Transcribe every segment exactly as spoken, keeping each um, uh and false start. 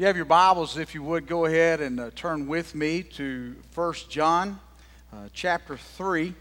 You have your Bibles, if you would, go ahead and uh, turn with me to First John uh, chapter three.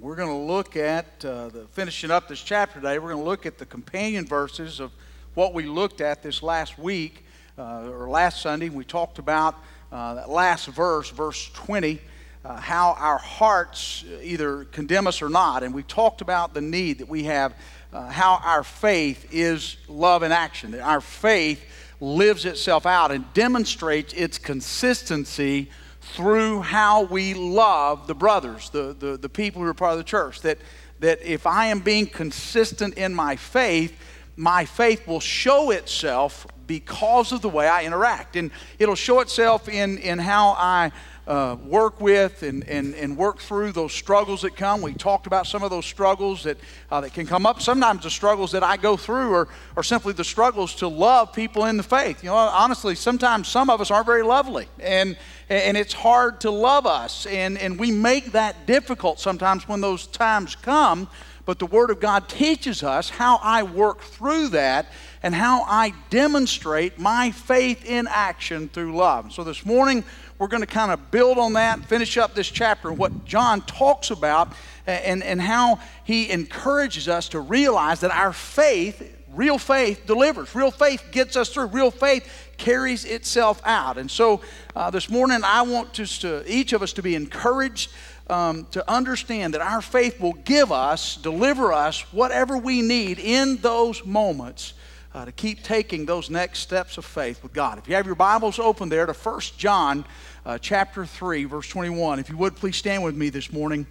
We're going to look at, uh, the, finishing up this chapter today, we're going to look at the companion verses of what we looked at this last week, uh, or last Sunday. We talked about uh, that last verse, verse twenty, uh, how our hearts either condemn us or not. And we talked about the need that we have, uh, how our faith is love in action, that our faith lives itself out and demonstrates its consistency through how we love the brothers, the, the, the people who are part of the church. That, that if I am being consistent in my faith, my faith will show itself because of the way I interact. And it'll show itself in, in how I uh, work with and, and, and work through those struggles that come. We talked about some of those struggles that, uh, that can come up. Sometimes the struggles that I go through are, are simply the struggles to love people in the faith. You know, honestly, sometimes some of us aren't very lovely, and and it's hard to love us. And, and we make that difficult sometimes when those times come. But the Word of God teaches us how I work through that and how I demonstrate my faith in action through love. So this morning, we're going to kind of build on that, finish up this chapter, what John talks about, and, and how he encourages us to realize that our faith, real faith, delivers. Real faith gets us through. Real faith carries itself out. And so uh, this morning, I want to, each of us to be encouraged Um, to understand that our faith will give us, deliver us, whatever we need in those moments uh, to keep taking those next steps of faith with God. If you have your Bibles open there to First John uh, chapter three, verse twenty-one. If you would, please stand with me this morning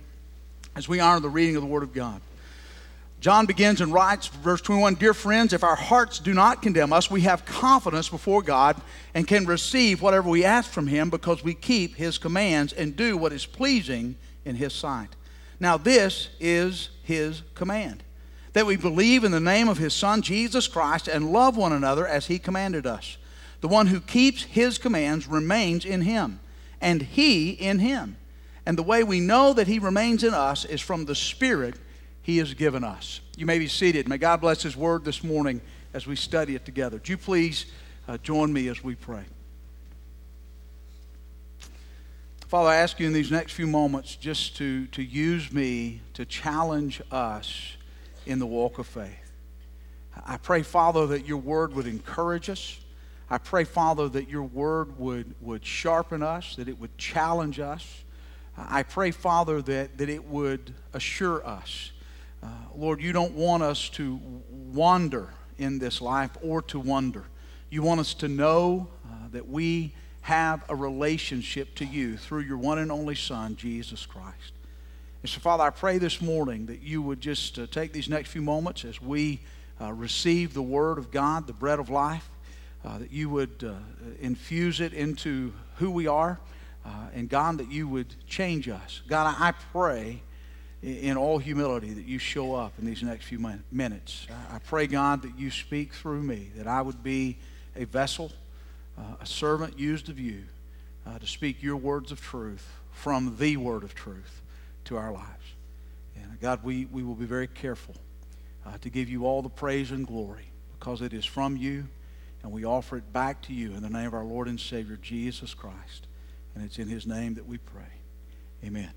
as we honor the reading of the Word of God. John begins and writes, verse twenty-one, "Dear friends, if our hearts do not condemn us, we have confidence before God and can receive whatever we ask from Him because we keep His commands and do what is pleasing in His sight. Now this is His command, that we believe in the name of His Son, Jesus Christ, and love one another as He commanded us. The one who keeps His commands remains in Him, and He in Him. And the way we know that He remains in us is from the Spirit He has given us." You may be seated. May God bless His Word this morning as we study it together. Do you please uh, join me as we pray? Father, I ask you in these next few moments just to, to use me to challenge us in the walk of faith. I pray, Father, that your word would encourage us. I pray, Father, that your word would, would sharpen us, that it would challenge us. I pray, Father, that, that it would assure us. Uh, Lord, you don't want us to wander in this life or to wonder. You want us to know uh, that we have a relationship to you through your one and only Son, Jesus Christ. And so, Father, I pray this morning that you would just uh, take these next few moments as we uh, receive the Word of God, the bread of life, uh, that you would uh, infuse it into who we are, uh, and, God, that you would change us. God, I pray in all humility that you show up in these next few min- minutes. I pray, God, that you speak through me, that I would be a vessel, Uh, a servant used of you uh, to speak your words of truth from the word of truth to our lives. And God, we, we will be very careful uh, to give you all the praise and glory because it is from you, and we offer it back to you in the name of our Lord and Savior, Jesus Christ. And it's in his name that we pray. Amen.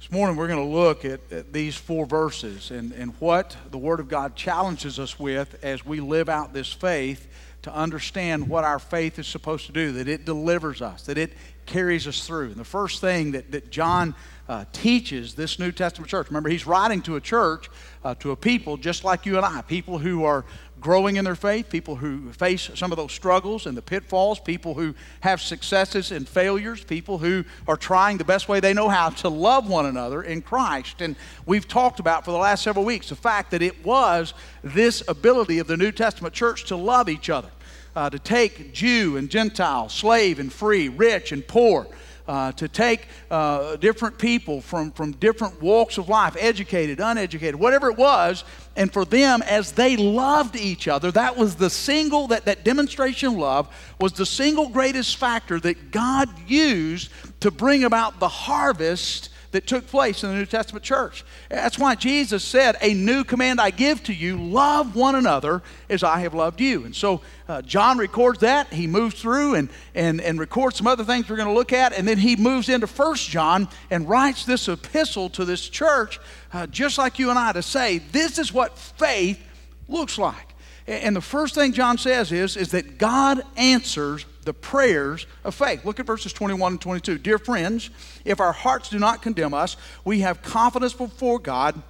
This morning we're going to look at, at these four verses and, and what the Word of God challenges us with as we live out this faith, to understand what our faith is supposed to do, that it delivers us, that it carries us through. And the first thing that, that John uh, teaches this New Testament church, remember he's writing to a church, uh, to a people just like you and I, people who are growing in their faith, people who face some of those struggles and the pitfalls, people who have successes and failures, people who are trying the best way they know how to love one another in Christ. And we've talked about for the last several weeks the fact that it was this ability of the New Testament church to love each other, uh, to take Jew and Gentile, slave and free, rich and poor, Uh, to take uh, different people from, from different walks of life, educated, uneducated, whatever it was, and for them, as they loved each other, that was the single, that, that demonstration of love was the single greatest factor that God used to bring about the harvest that took place in the New Testament church. That's why Jesus said, a new command I give to you, love one another as I have loved you. And so uh, John records that. He moves through and, and, and records some other things we're going to look at. And then he moves into First John and writes this epistle to this church, uh, just like you and I, to say, this is what faith looks like. And the first thing John says is, is that God answers the prayers of faith. Look at verses twenty-one and twenty-two. Dear friends, if our hearts do not condemn us, we have confidence before God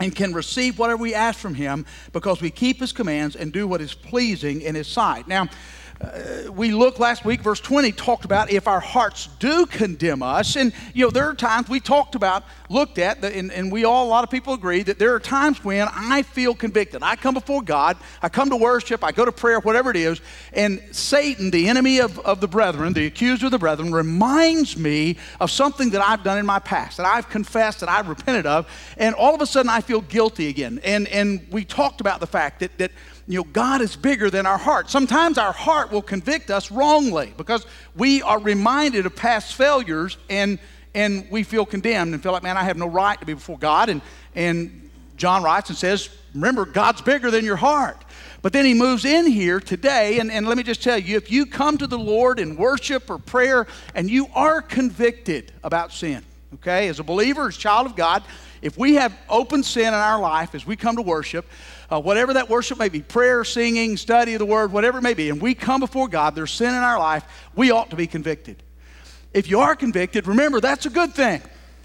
and can receive whatever we ask from him because we keep his commands and do what is pleasing in his sight. Now, Uh, we looked last week, verse twenty talked about if our hearts do condemn us. And, you know, there are times we talked about, looked at, the, and, and we all, a lot of people agree that there are times when I feel convicted. I come before God, I come to worship, I go to prayer, whatever it is, and Satan, the enemy of, of the brethren, the accuser of the brethren, reminds me of something that I've done in my past, that I've confessed, that I've repented of, and all of a sudden I feel guilty again. And, and we talked about the fact that, that you know, God is bigger than our heart. Sometimes our heart will convict us wrongly because we are reminded of past failures and and we feel condemned and feel like, man, I have no right to be before God. And, and John writes and says, remember, God's bigger than your heart. But then he moves in here today, and, and let me just tell you, if you come to the Lord in worship or prayer and you are convicted about sin, okay, as a believer, as a child of God, if we have open sin in our life as we come to worship, uh, whatever that worship may be, prayer, singing, study of the word, whatever it may be, and we come before God, there's sin in our life, we ought to be convicted. If you are convicted, remember, that's a good thing,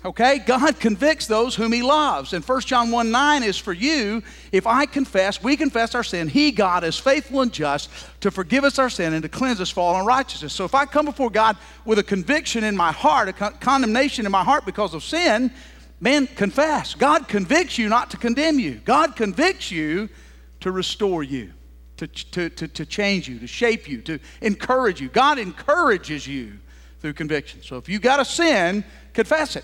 okay? God convicts those whom he loves. And First John one nine is for you, if I confess, we confess our sin, he, God, is faithful and just to forgive us our sin and to cleanse us from all unrighteousness. So if I come before God with a conviction in my heart, a con- condemnation in my heart because of sin, man, confess. God convicts you not to condemn you. God convicts you to restore you, to, to, to, to change you, to shape you, to encourage you. God encourages you through conviction. So if you got a sin, confess it.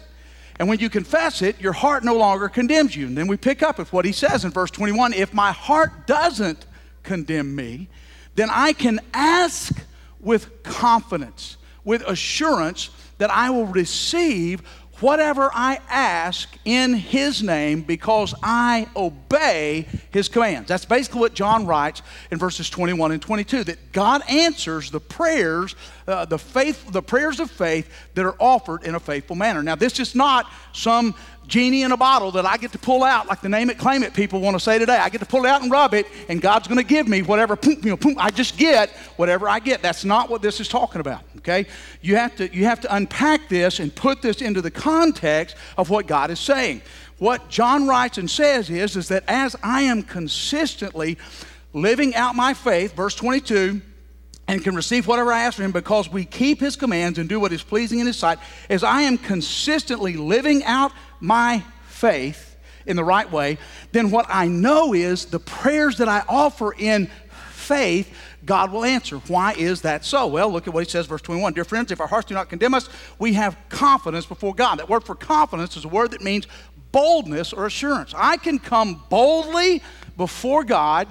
And when you confess it, your heart no longer condemns you. And then we pick up with what he says in verse twenty-one. If my heart doesn't condemn me, then I can ask with confidence, with assurance that I will receive whatever I ask in his name because I obey his commands. That's basically what John writes in verses twenty-one and twenty-two, that God answers the prayers, uh, the faith, the prayers of faith that are offered in a faithful manner. Now, this is not some genie in a bottle that I get to pull out, like the name it, claim it people want to say today. I get to pull it out and rub it, and God's going to give me whatever, you know, I just get whatever I get. That's not what this is talking about, okay? You have to, you have to unpack this and put this into the context of what God is saying. What John writes and says is, is that as I am consistently living out my faith, verse twenty-two, and can receive whatever I ask for him because we keep his commands and do what is pleasing in his sight, as I am consistently living out my faith in the right way, then what I know is the prayers that I offer in faith, God will answer. Why is that so? Well, look at what he says, verse twenty-one. Dear friends, if our hearts do not condemn us, we have confidence before God. That word for confidence is a word that means boldness or assurance. I can come boldly before God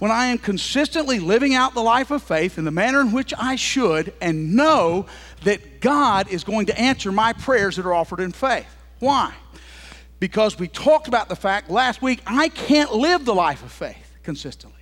when I am consistently living out the life of faith in the manner in which I should and know that God is going to answer my prayers that are offered in faith. Why? Because we talked about the fact last week, I can't live the life of faith consistently.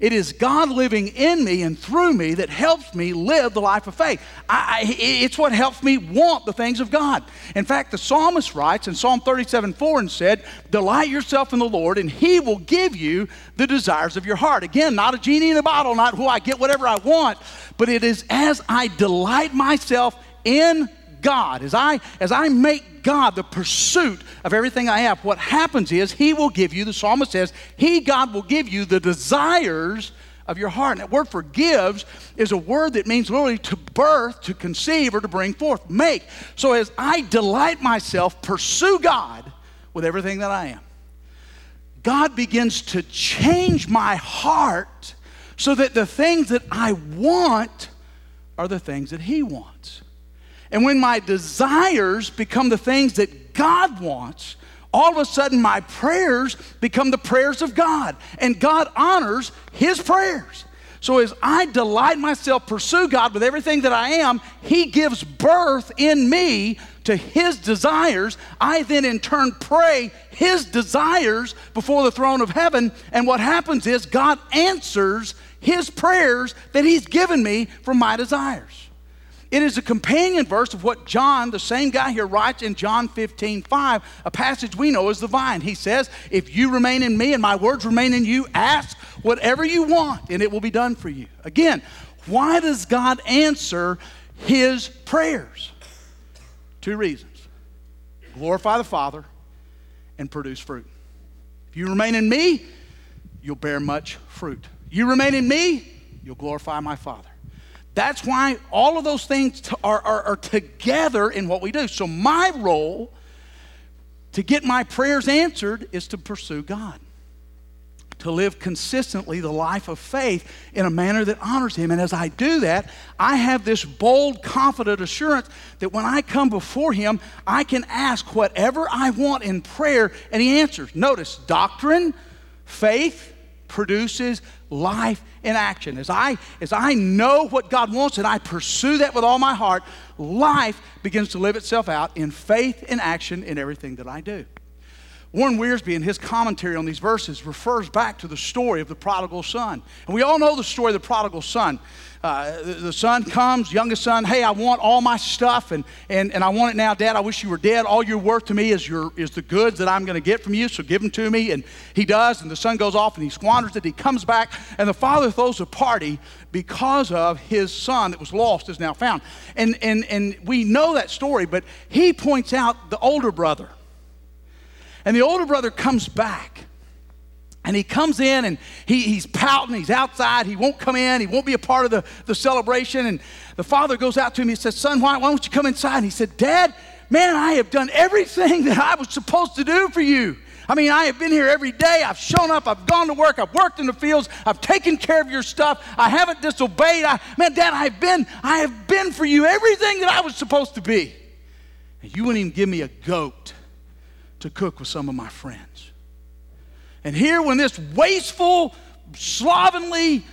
It is God living in me and through me that helps me live the life of faith. I, I, it's what helps me want the things of God. In fact, the psalmist writes in Psalm thirty-seven four and said, delight yourself in the Lord and he will give you the desires of your heart. Again, not a genie in a bottle, not who I get whatever I want, but it is as I delight myself in God, as I, as I make God the pursuit of everything I have, what happens is he will give you, the psalmist says, he, God, will give you the desires of your heart. And that word for gives is a word that means literally to birth, to conceive, or to bring forth, make. So as I delight myself, pursue God with everything that I am, God begins to change my heart so that the things that I want are the things that he wants. And when my desires become the things that God wants, all of a sudden my prayers become the prayers of God. And God honors his prayers. So as I delight myself, pursue God with everything that I am, he gives birth in me to his desires. I then in turn pray his desires before the throne of heaven. And what happens is God answers his prayers that he's given me for my desires. It is a companion verse of what John, the same guy here, writes in John fifteen five, a passage we know as the vine. He says, if you remain in me and my words remain in you, ask whatever you want and it will be done for you. Again, why does God answer his prayers? Two reasons: glorify the Father and produce fruit. If you remain in me, you'll bear much fruit. You remain in me, you'll glorify my Father. That's why all of those things are, are, are together in what we do. So my role to get my prayers answered is to pursue God, to live consistently the life of faith in a manner that honors him. And as I do that, I have this bold, confident assurance that when I come before him, I can ask whatever I want in prayer, and he answers. Notice, doctrine, faith produces life in action. As I, as I know what God wants and I pursue that with all my heart, life begins to live itself out in faith and action in everything that I do. Warren Wiersbe, in his commentary on these verses, refers back to the story of the prodigal son. And we all know the story of the prodigal son. Uh, the, the son comes, youngest son, hey, I want all my stuff, and, and, and I want it now, Dad. I wish you were dead. All you're worth to me is, your, is the goods that I'm going to get from you, so give them to me. And he does, and the son goes off, and he squanders it. He comes back, and the father throws a party because of his son that was lost is now found. And, and, and we know that story, but he points out the older brother. And the older brother comes back, and he comes in, and he, he's pouting, he's outside, he won't come in, he won't be a part of the, the celebration, and the father goes out to him, he says, son, why, why don't you come inside? And he said, Dad, man, I have done everything that I was supposed to do for you. I mean, I have been here every day, I've shown up, I've gone to work, I've worked in the fields, I've taken care of your stuff, I haven't disobeyed. I, man, Dad, I've been, I have been for you everything that I was supposed to be. And you wouldn't even give me a goat to cook with some of my friends. And here, when this wasteful, slovenly,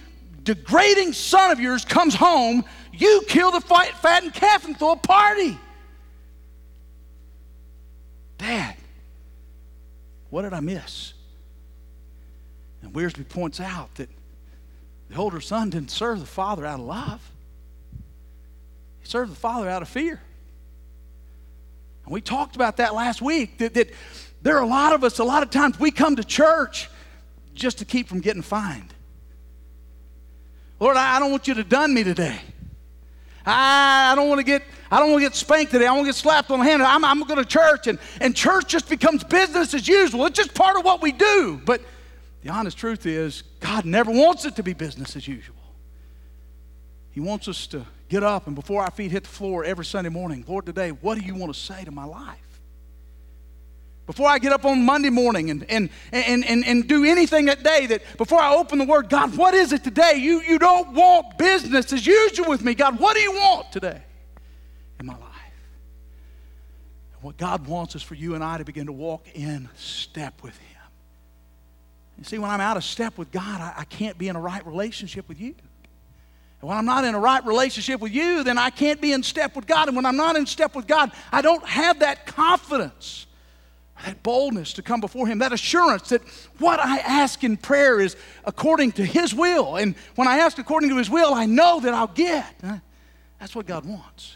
degrading son of yours comes home, you kill the fattened calf and throw a party. Dad, what did I miss? And Wiersbe points out that the older son didn't serve the father out of love. He served the father out of fear. We talked about that last week, that, that there are a lot of us, a lot of times we come to church just to keep from getting fined. Lord, I, I don't want you to dun me today. I, I don't want to get I don't want to get spanked today. I want to get slapped on the hand. I'm, I'm going to church, and, and church just becomes business as usual. It's just part of what we do. But the honest truth is, God never wants it to be business as usual. He wants us to get up and before our feet hit the floor every Sunday morning, Lord, today, what do you want to say to my life? Before I get up on Monday morning and, and, and, and, and do anything that day, that before I open the Word, God, what is it today? You, you don't want business as usual with me. God, what do you want today in my life? And what God wants is for you and I to begin to walk in step with him. You see, when I'm out of step with God, I, I can't be in a right relationship with you. And when I'm not in a right relationship with you, then I can't be in step with God. And when I'm not in step with God, I don't have that confidence, that boldness to come before him, that assurance that what I ask in prayer is according to his will. And when I ask according to his will, I know that I'll get. That's what God wants.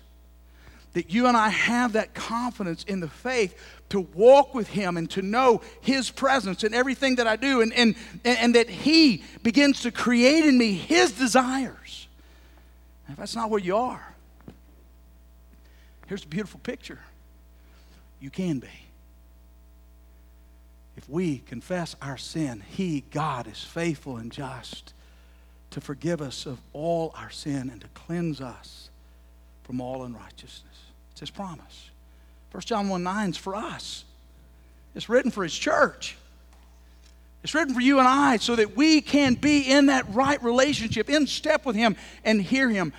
That you and I have that confidence in the faith to walk with him and to know his presence in everything that I do. And, and, and that he begins to create in me his desires. If that's not where you are, here's the beautiful picture. You can be. If we confess our sin, he, God, is faithful and just to forgive us of all our sin and to cleanse us from all unrighteousness. It's his promise. First John one nine is for us. It's written for his church. It's written for you and I so that we can be in that right relationship, in step with him, and hear him.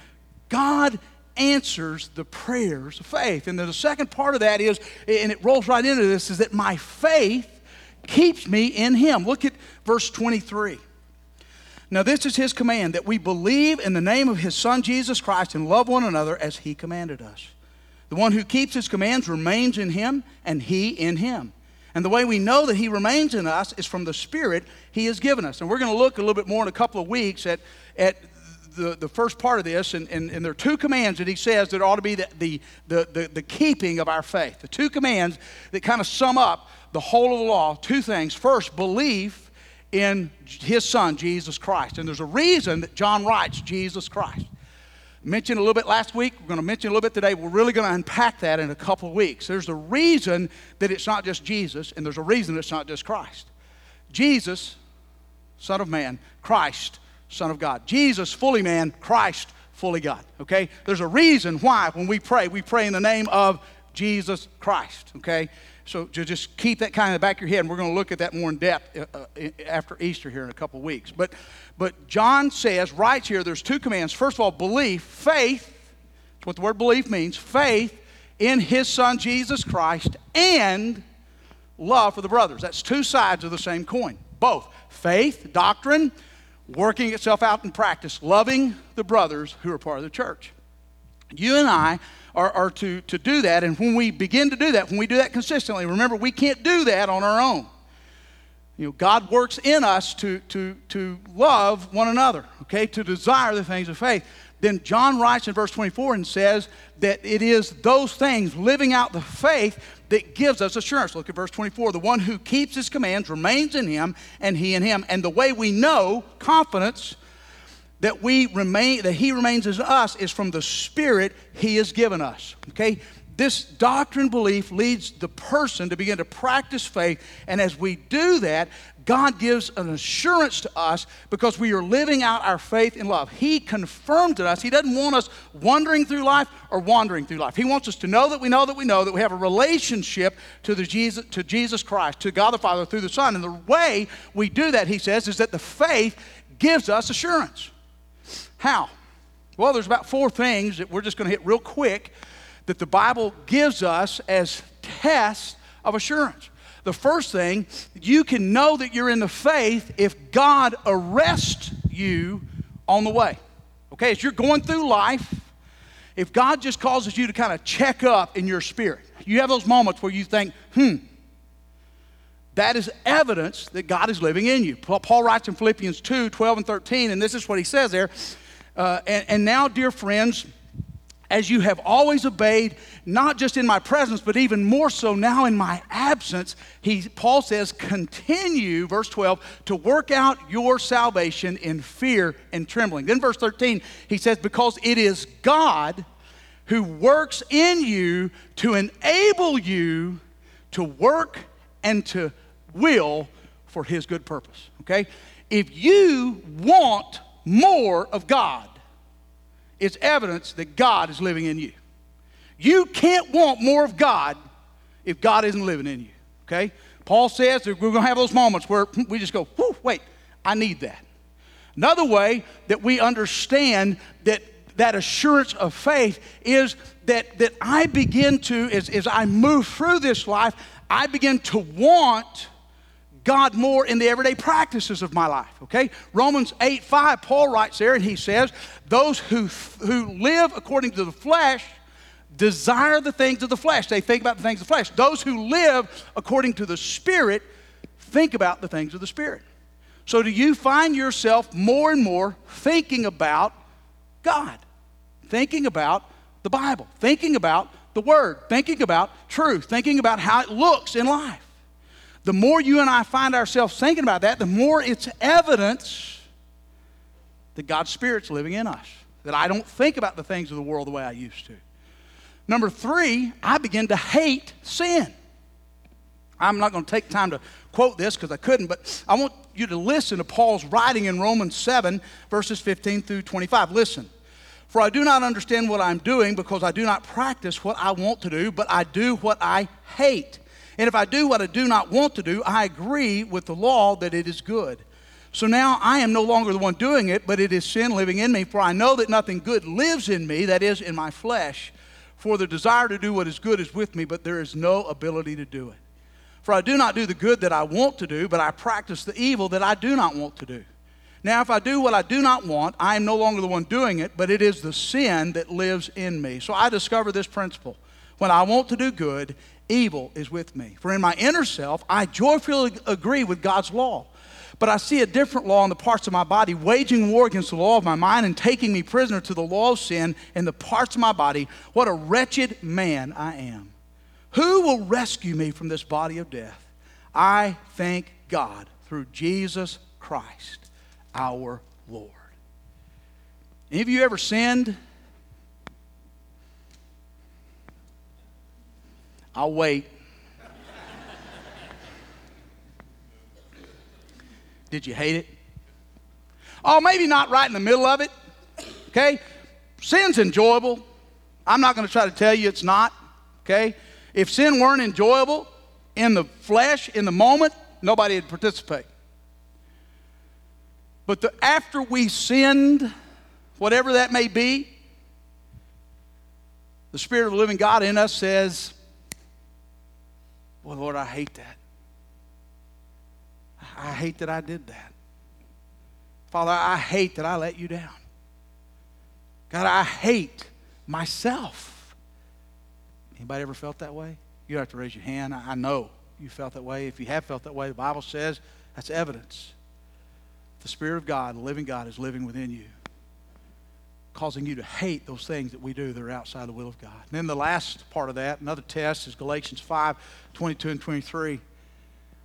God answers the prayers of faith. And then the second part of that is, and it rolls right into this, is that my faith keeps me in him. Look at verse twenty-three. Now this is his command, that we believe in the name of his Son Jesus Christ and love one another as he commanded us. The one who keeps his commands remains in him, and he in him. And the way we know that he remains in us is from the Spirit he has given us. And we're going to look a little bit more in a couple of weeks at, at the, the first part of this. And, and, and there are two commands that he says that ought to be the, the, the, the, the keeping of our faith. The two commands that kind of sum up the whole of the law. Two things. First, belief in his Son, Jesus Christ. And there's a reason that John writes Jesus Christ. Mentioned a little bit last week. We're going to mention a little bit today. We're really going to unpack that in a couple of weeks. There's a reason that it's not just Jesus, and there's a reason it's not just Christ. Jesus, Son of Man. Christ, Son of God. Jesus, fully man. Christ, fully God. Okay? There's a reason why when we pray, we pray in the name of Jesus Christ. Okay? So just keep that kind of in the back of your head, and we're going to look at that more in depth after Easter here in a couple of weeks. But, but John says, right here, there's two commands. First of all, belief, faith. That's what the word belief means. Faith in his Son, Jesus Christ, and love for the brothers. That's two sides of the same coin. Both. Faith, doctrine, working itself out in practice, loving the brothers who are part of the church. You and I are, are to, to do that, and when we begin to do that, when we do that consistently, remember, we can't do that on our own. You know, God works in us to, to, to love one another, okay, to desire the things of faith. Then John writes in verse twenty-four and says that it is those things, living out the faith, that gives us assurance. Look at verse twenty-four. The one who keeps his commands remains in him, and he in him. And the way we know confidence that we remain, that he remains in us, is from the Spirit he has given us. Okay? This doctrine belief leads the person to begin to practice faith, and as we do that, God gives an assurance to us because we are living out our faith in love. He confirmed to us. He doesn't want us wandering through life or wandering through life. He wants us to know that we know that we know that we have a relationship to, the Jesus, to Jesus Christ, to God the Father through the Son. And the way we do that, he says, is that the faith gives us assurance. How? Well, there's about four things that we're just going to hit real quick that the Bible gives us as tests of assurance. The first thing, you can know that you're in the faith if God arrests you on the way. Okay, as you're going through life, if God just causes you to kind of check up in your spirit, you have those moments where you think, hmm, that is evidence that God is living in you. Paul writes in Philippians two, twelve and thirteen, and this is what he says there. Uh, and, and now, dear friends, as you have always obeyed, not just in my presence, but even more so now in my absence, he, Paul says, continue, verse twelve, to work out your salvation in fear and trembling. Then verse thirteen, he says, because it is God who works in you to enable you to work and to will for his good purpose, okay? If you want more of God, it's evidence that God is living in you. You can't want more of God if God isn't living in you, okay? Paul says that we're going to have those moments where we just go, whew, wait, I need that. Another way that we understand that that assurance of faith is that, that I begin to, as, as I move through this life, I begin to want God more in the everyday practices of my life, okay? Romans eight, five, Paul writes there, and he says, those who, who live according to the flesh desire the things of the flesh. They think about the things of the flesh. Those who live according to the Spirit think about the things of the Spirit. So do you find yourself more and more thinking about God, thinking about the Bible, thinking about the Word, thinking about truth, thinking about how it looks in life? The more you and I find ourselves thinking about that, the more it's evidence that God's Spirit's living in us, that I don't think about the things of the world the way I used to. Number three, I begin to hate sin. I'm not going to take time to quote this because I couldn't, but I want you to listen to Paul's writing in Romans seven, verses fifteen through twenty-five. Listen. For I do not understand what I'm doing because I do not practice what I want to do, but I do what I hate. And if I do what I do not want to do, I agree with the law that it is good. So now I am no longer the one doing it, but it is sin living in me. For I know that nothing good lives in me, that is, in my flesh. For the desire to do what is good is with me, but there is no ability to do it. For I do not do the good that I want to do, but I practice the evil that I do not want to do. Now if I do what I do not want, I am no longer the one doing it, but it is the sin that lives in me. So I discover this principle. When I want to do good, evil is with me. For in my inner self, I joyfully agree with God's law. But I see a different law in the parts of my body, waging war against the law of my mind and taking me prisoner to the law of sin in the parts of my body. What a wretched man I am. Who will rescue me from this body of death? I thank God through Jesus Christ, our Lord. Any of you ever sinned? I'll wait. Did you hate it? Oh, maybe not right in the middle of it. Okay? Sin's enjoyable. I'm not going to try to tell you it's not. Okay? If sin weren't enjoyable in the flesh, in the moment, nobody would participate. But the, after we sinned, whatever that may be, the Spirit of the living God in us says, well, Lord, I hate that. I hate that I did that. Father, I hate that I let you down. God, I hate myself. Anybody ever felt that way? You don't have to raise your hand. I know you felt that way. If you have felt that way, the Bible says that's evidence. The Spirit of God, the living God, is living within you, causing you to hate those things that we do that are outside the will of God. And then the last part of that, another test, is Galatians five, twenty-two and twenty-three.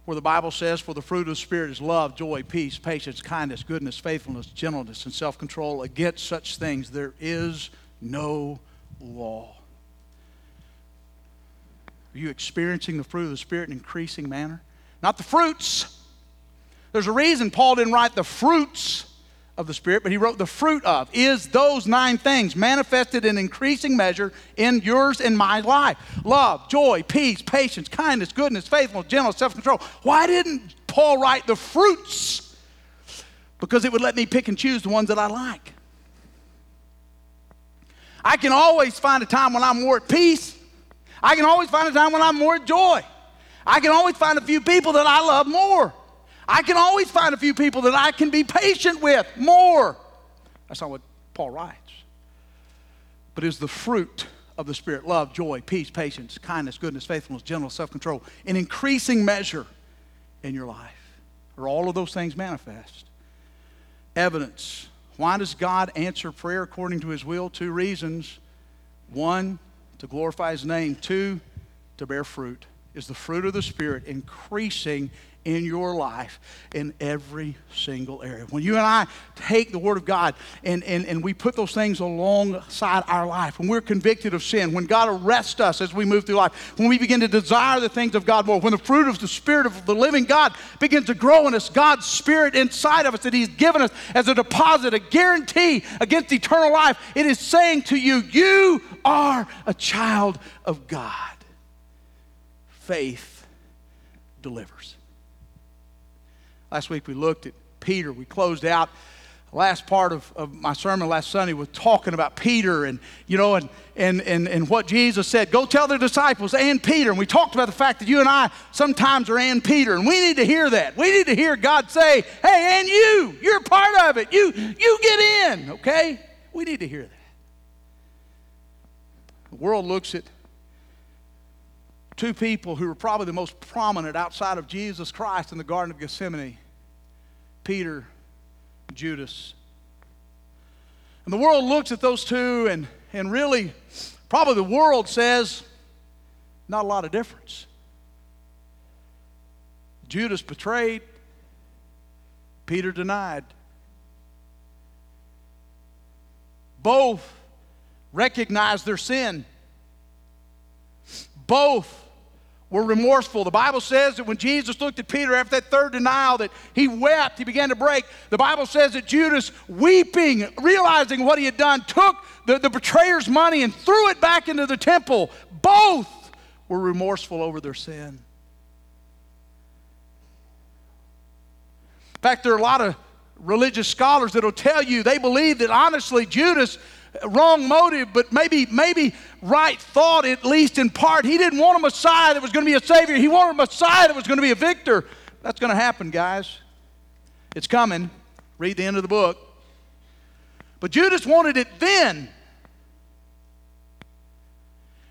Where the Bible says, for the fruit of the Spirit is love, joy, peace, patience, kindness, goodness, faithfulness, gentleness, and self-control. Against such things there is no law. Are you experiencing the fruit of the Spirit in an increasing manner? Not the fruits. There's a reason Paul didn't write the fruits of the Spirit, but he wrote the fruit of, is those nine things manifested in increasing measure in yours and my life. Love, joy, peace, patience, kindness, goodness, faithfulness, gentleness, self-control. Why didn't Paul write the fruits? Because it would let me pick and choose the ones that I like. I can always find a time when I'm more at peace. I can always find a time when I'm more at joy. I can always find a few people that I love more. I can always find a few people that I can be patient with more. That's not what Paul writes. But it's the fruit of the Spirit. Love, joy, peace, patience, kindness, goodness, faithfulness, gentleness, self-control. In increasing measure in your life. Are all of those things manifest? Evidence. Why does God answer prayer according to his will? Two reasons. One, to glorify his name. Two, to bear fruit. Is the fruit of the Spirit increasing in your life in every single area? When you and I take the Word of God and, and, and we put those things alongside our life, when we're convicted of sin, when God arrests us as we move through life, when we begin to desire the things of God more, when the fruit of the Spirit of the living God begins to grow in us, God's Spirit inside of us that he's given us as a deposit, a guarantee against eternal life, it is saying to you, you are a child of God. Faith delivers. Last week we looked at Peter. We closed out the last part of, of my sermon last Sunday with talking about Peter and, you know, and, and, and, and what Jesus said. Go tell their disciples and Peter. And we talked about the fact that you and I sometimes are and Peter. And we need to hear that. We need to hear God say, hey, and you, you're part of it. You, you get in, okay? We need to hear that. The world looks at two people who were probably the most prominent outside of Jesus Christ in the Garden of Gethsemane, Peter and Judas. And the world looks at those two and, and really, probably the world says, not a lot of difference. Judas betrayed, Peter denied. Both recognized their sin. Both were remorseful. The Bible says that when Jesus looked at Peter after that third denial, that he wept, he began to break. The Bible says that Judas, weeping, realizing what he had done, took the, the betrayer's money and threw it back into the temple. Both were remorseful over their sin. In fact, there are a lot of religious scholars that will tell you they believe that honestly Judas, wrong motive, but maybe maybe right thought, at least in part. He didn't want a Messiah that was going to be a Savior. He wanted a Messiah that was going to be a victor. That's going to happen, guys. It's coming. Read the end of the book. But Judas wanted it then.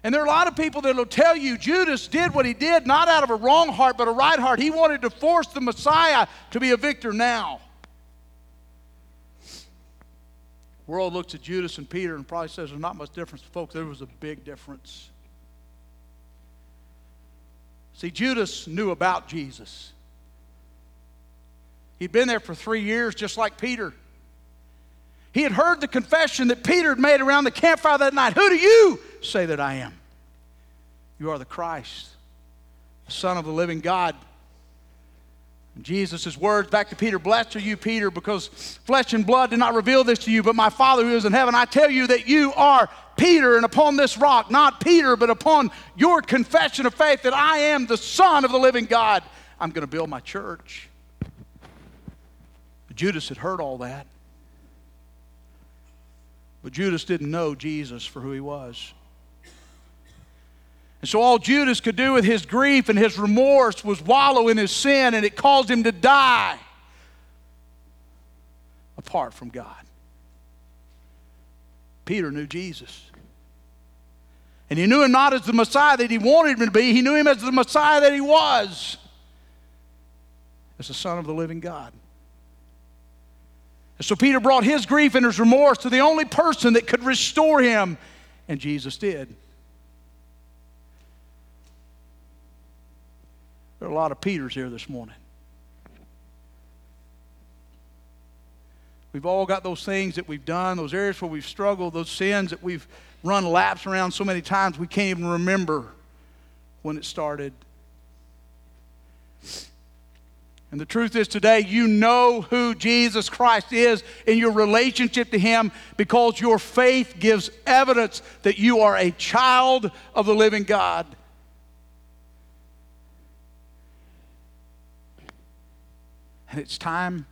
And there are a lot of people that will tell you Judas did what he did, not out of a wrong heart, but a right heart. He wanted to force the Messiah to be a victor now. The world looks at Judas and Peter and probably says there's not much difference. Folks, there was a big difference. See, Judas knew about Jesus. He'd been there for three years, just like Peter. He had heard the confession that Peter had made around the campfire that night. Who do you say that I am? You are the Christ, the Son of the living God. And Jesus' words back to Peter, blessed are you, Peter, because flesh and blood did not reveal this to you, but my Father who is in heaven. I tell you that you are Peter, and upon this rock, not Peter, but upon your confession of faith that I am the Son of the living God, I'm going to build my church. But Judas had heard all that. But Judas didn't know Jesus for who he was. And so all Judas could do with his grief and his remorse was wallow in his sin, and it caused him to die apart from God. Peter knew Jesus. And he knew him not as the Messiah that he wanted him to be. He knew him as the Messiah that he was, as the Son of the living God. So Peter brought his grief and his remorse to the only person that could restore him, and Jesus did. There are a lot of Peters here this morning. We've all got those things that we've done, those areas where we've struggled, those sins that we've run laps around so many times we can't even remember when it started. And the truth is today, you know who Jesus Christ is in your relationship to him because your faith gives evidence that you are a child of the living God. And it's time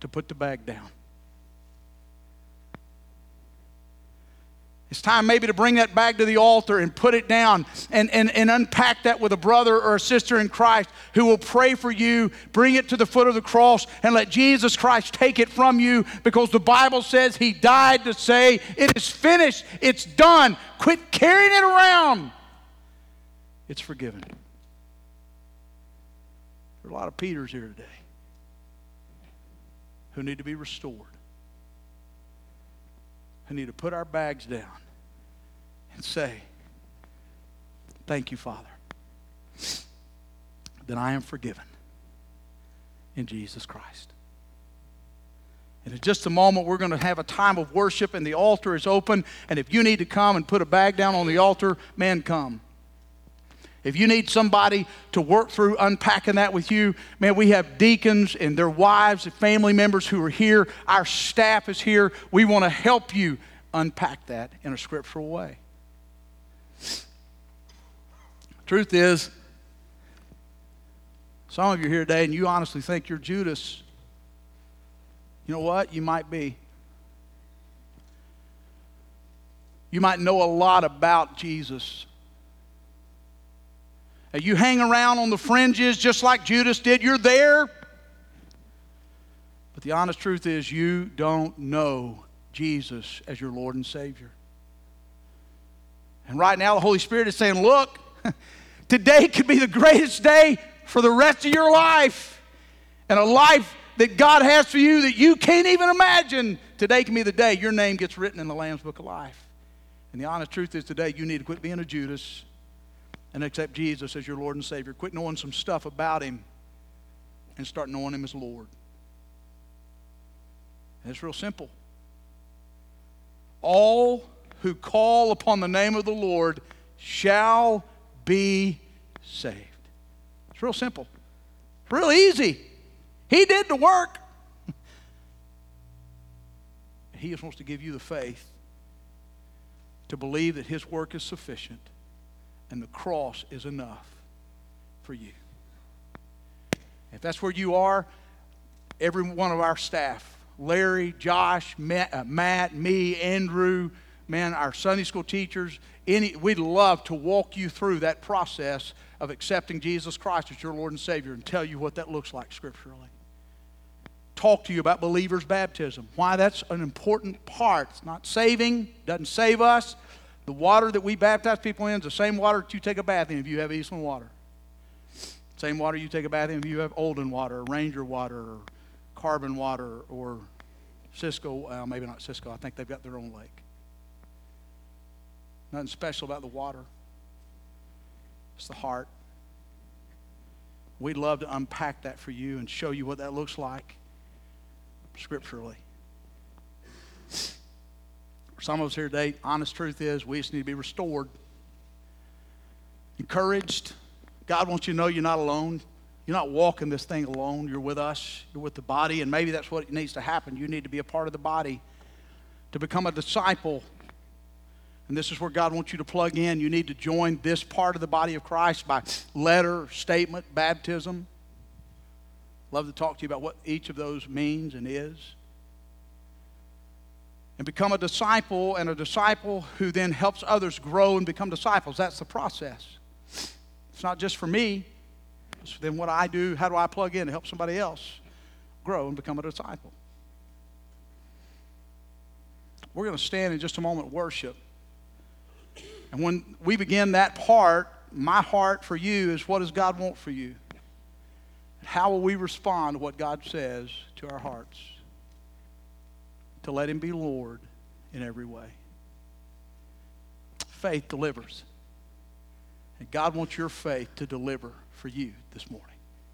to put the bag down. It's time maybe to bring that bag to the altar and put it down and, and, and unpack that with a brother or a sister in Christ who will pray for you, bring it to the foot of the cross, and let Jesus Christ take it from you because the Bible says he died to say, it is finished, it's done. Quit carrying it around. It's forgiven. There are a lot of Peters here today who need to be restored. We need to put our bags down and say, thank you, Father, that I am forgiven in Jesus Christ. And in just a moment, we're going to have a time of worship, and the altar is open. And if you need to come and put a bag down on the altar, man, come. If you need somebody to work through unpacking that with you, man, we have deacons and their wives and family members who are here. Our staff is here. We want to help you unpack that in a scriptural way. Truth is, some of you are here today and you honestly think you're Judas. You know what? You might be. You might know a lot about Jesus. You hang around on the fringes just like Judas did. You're there. But the honest truth is you don't know Jesus as your Lord and Savior. And right now the Holy Spirit is saying, look, today could be the greatest day for the rest of your life. And a life that God has for you that you can't even imagine. Today can be the day your name gets written in the Lamb's Book of Life. And the honest truth is today you need to quit being a Judas and accept Jesus as your Lord and Savior. Quit knowing some stuff about him and start knowing him as Lord. And it's real simple. All who call upon the name of the Lord shall be saved. It's real simple. It's real easy. He did the work. He just wants to give you the faith to believe that his work is sufficient. And the cross is enough for you. If that's where you are, every one of our staff, Larry, Josh, Matt, me, Andrew, man, our Sunday school teachers, any, we'd love to walk you through that process of accepting Jesus Christ as your Lord and Savior and tell you what that looks like scripturally. Talk to you about believers' baptism, why that's an important part. It's not saving, doesn't save us, The water that we baptize people in is the same water that you take a bath in if you have Eastland water. Same water you take a bath in if you have Olden water or Ranger water or Carbon water or Cisco. Uh, maybe not Cisco. I think they've got their own lake. Nothing special about the water. It's the heart. We'd love to unpack that for you and show you what that looks like scripturally. For some of us here today, honest truth is we just need to be restored, encouraged. God wants you to know you're not alone. You're not walking this thing alone. You're with us. You're with the body, and maybe that's what needs to happen. You need to be a part of the body to become a disciple. And this is where God wants you to plug in. You need to join this part of the body of Christ by letter, statement, baptism. Love to talk to you about what each of those means and is. And become a disciple, and a disciple who then helps others grow and become disciples. That's the process. It's not just for me. It's then what I do, how do I plug in to help somebody else grow and become a disciple. We're going to stand in just a moment and worship. And when we begin that part, my heart for you is, what does God want for you? How will we respond to what God says to our hearts? To let Him be Lord in every way. Faith delivers. And God wants your faith to deliver for you this morning.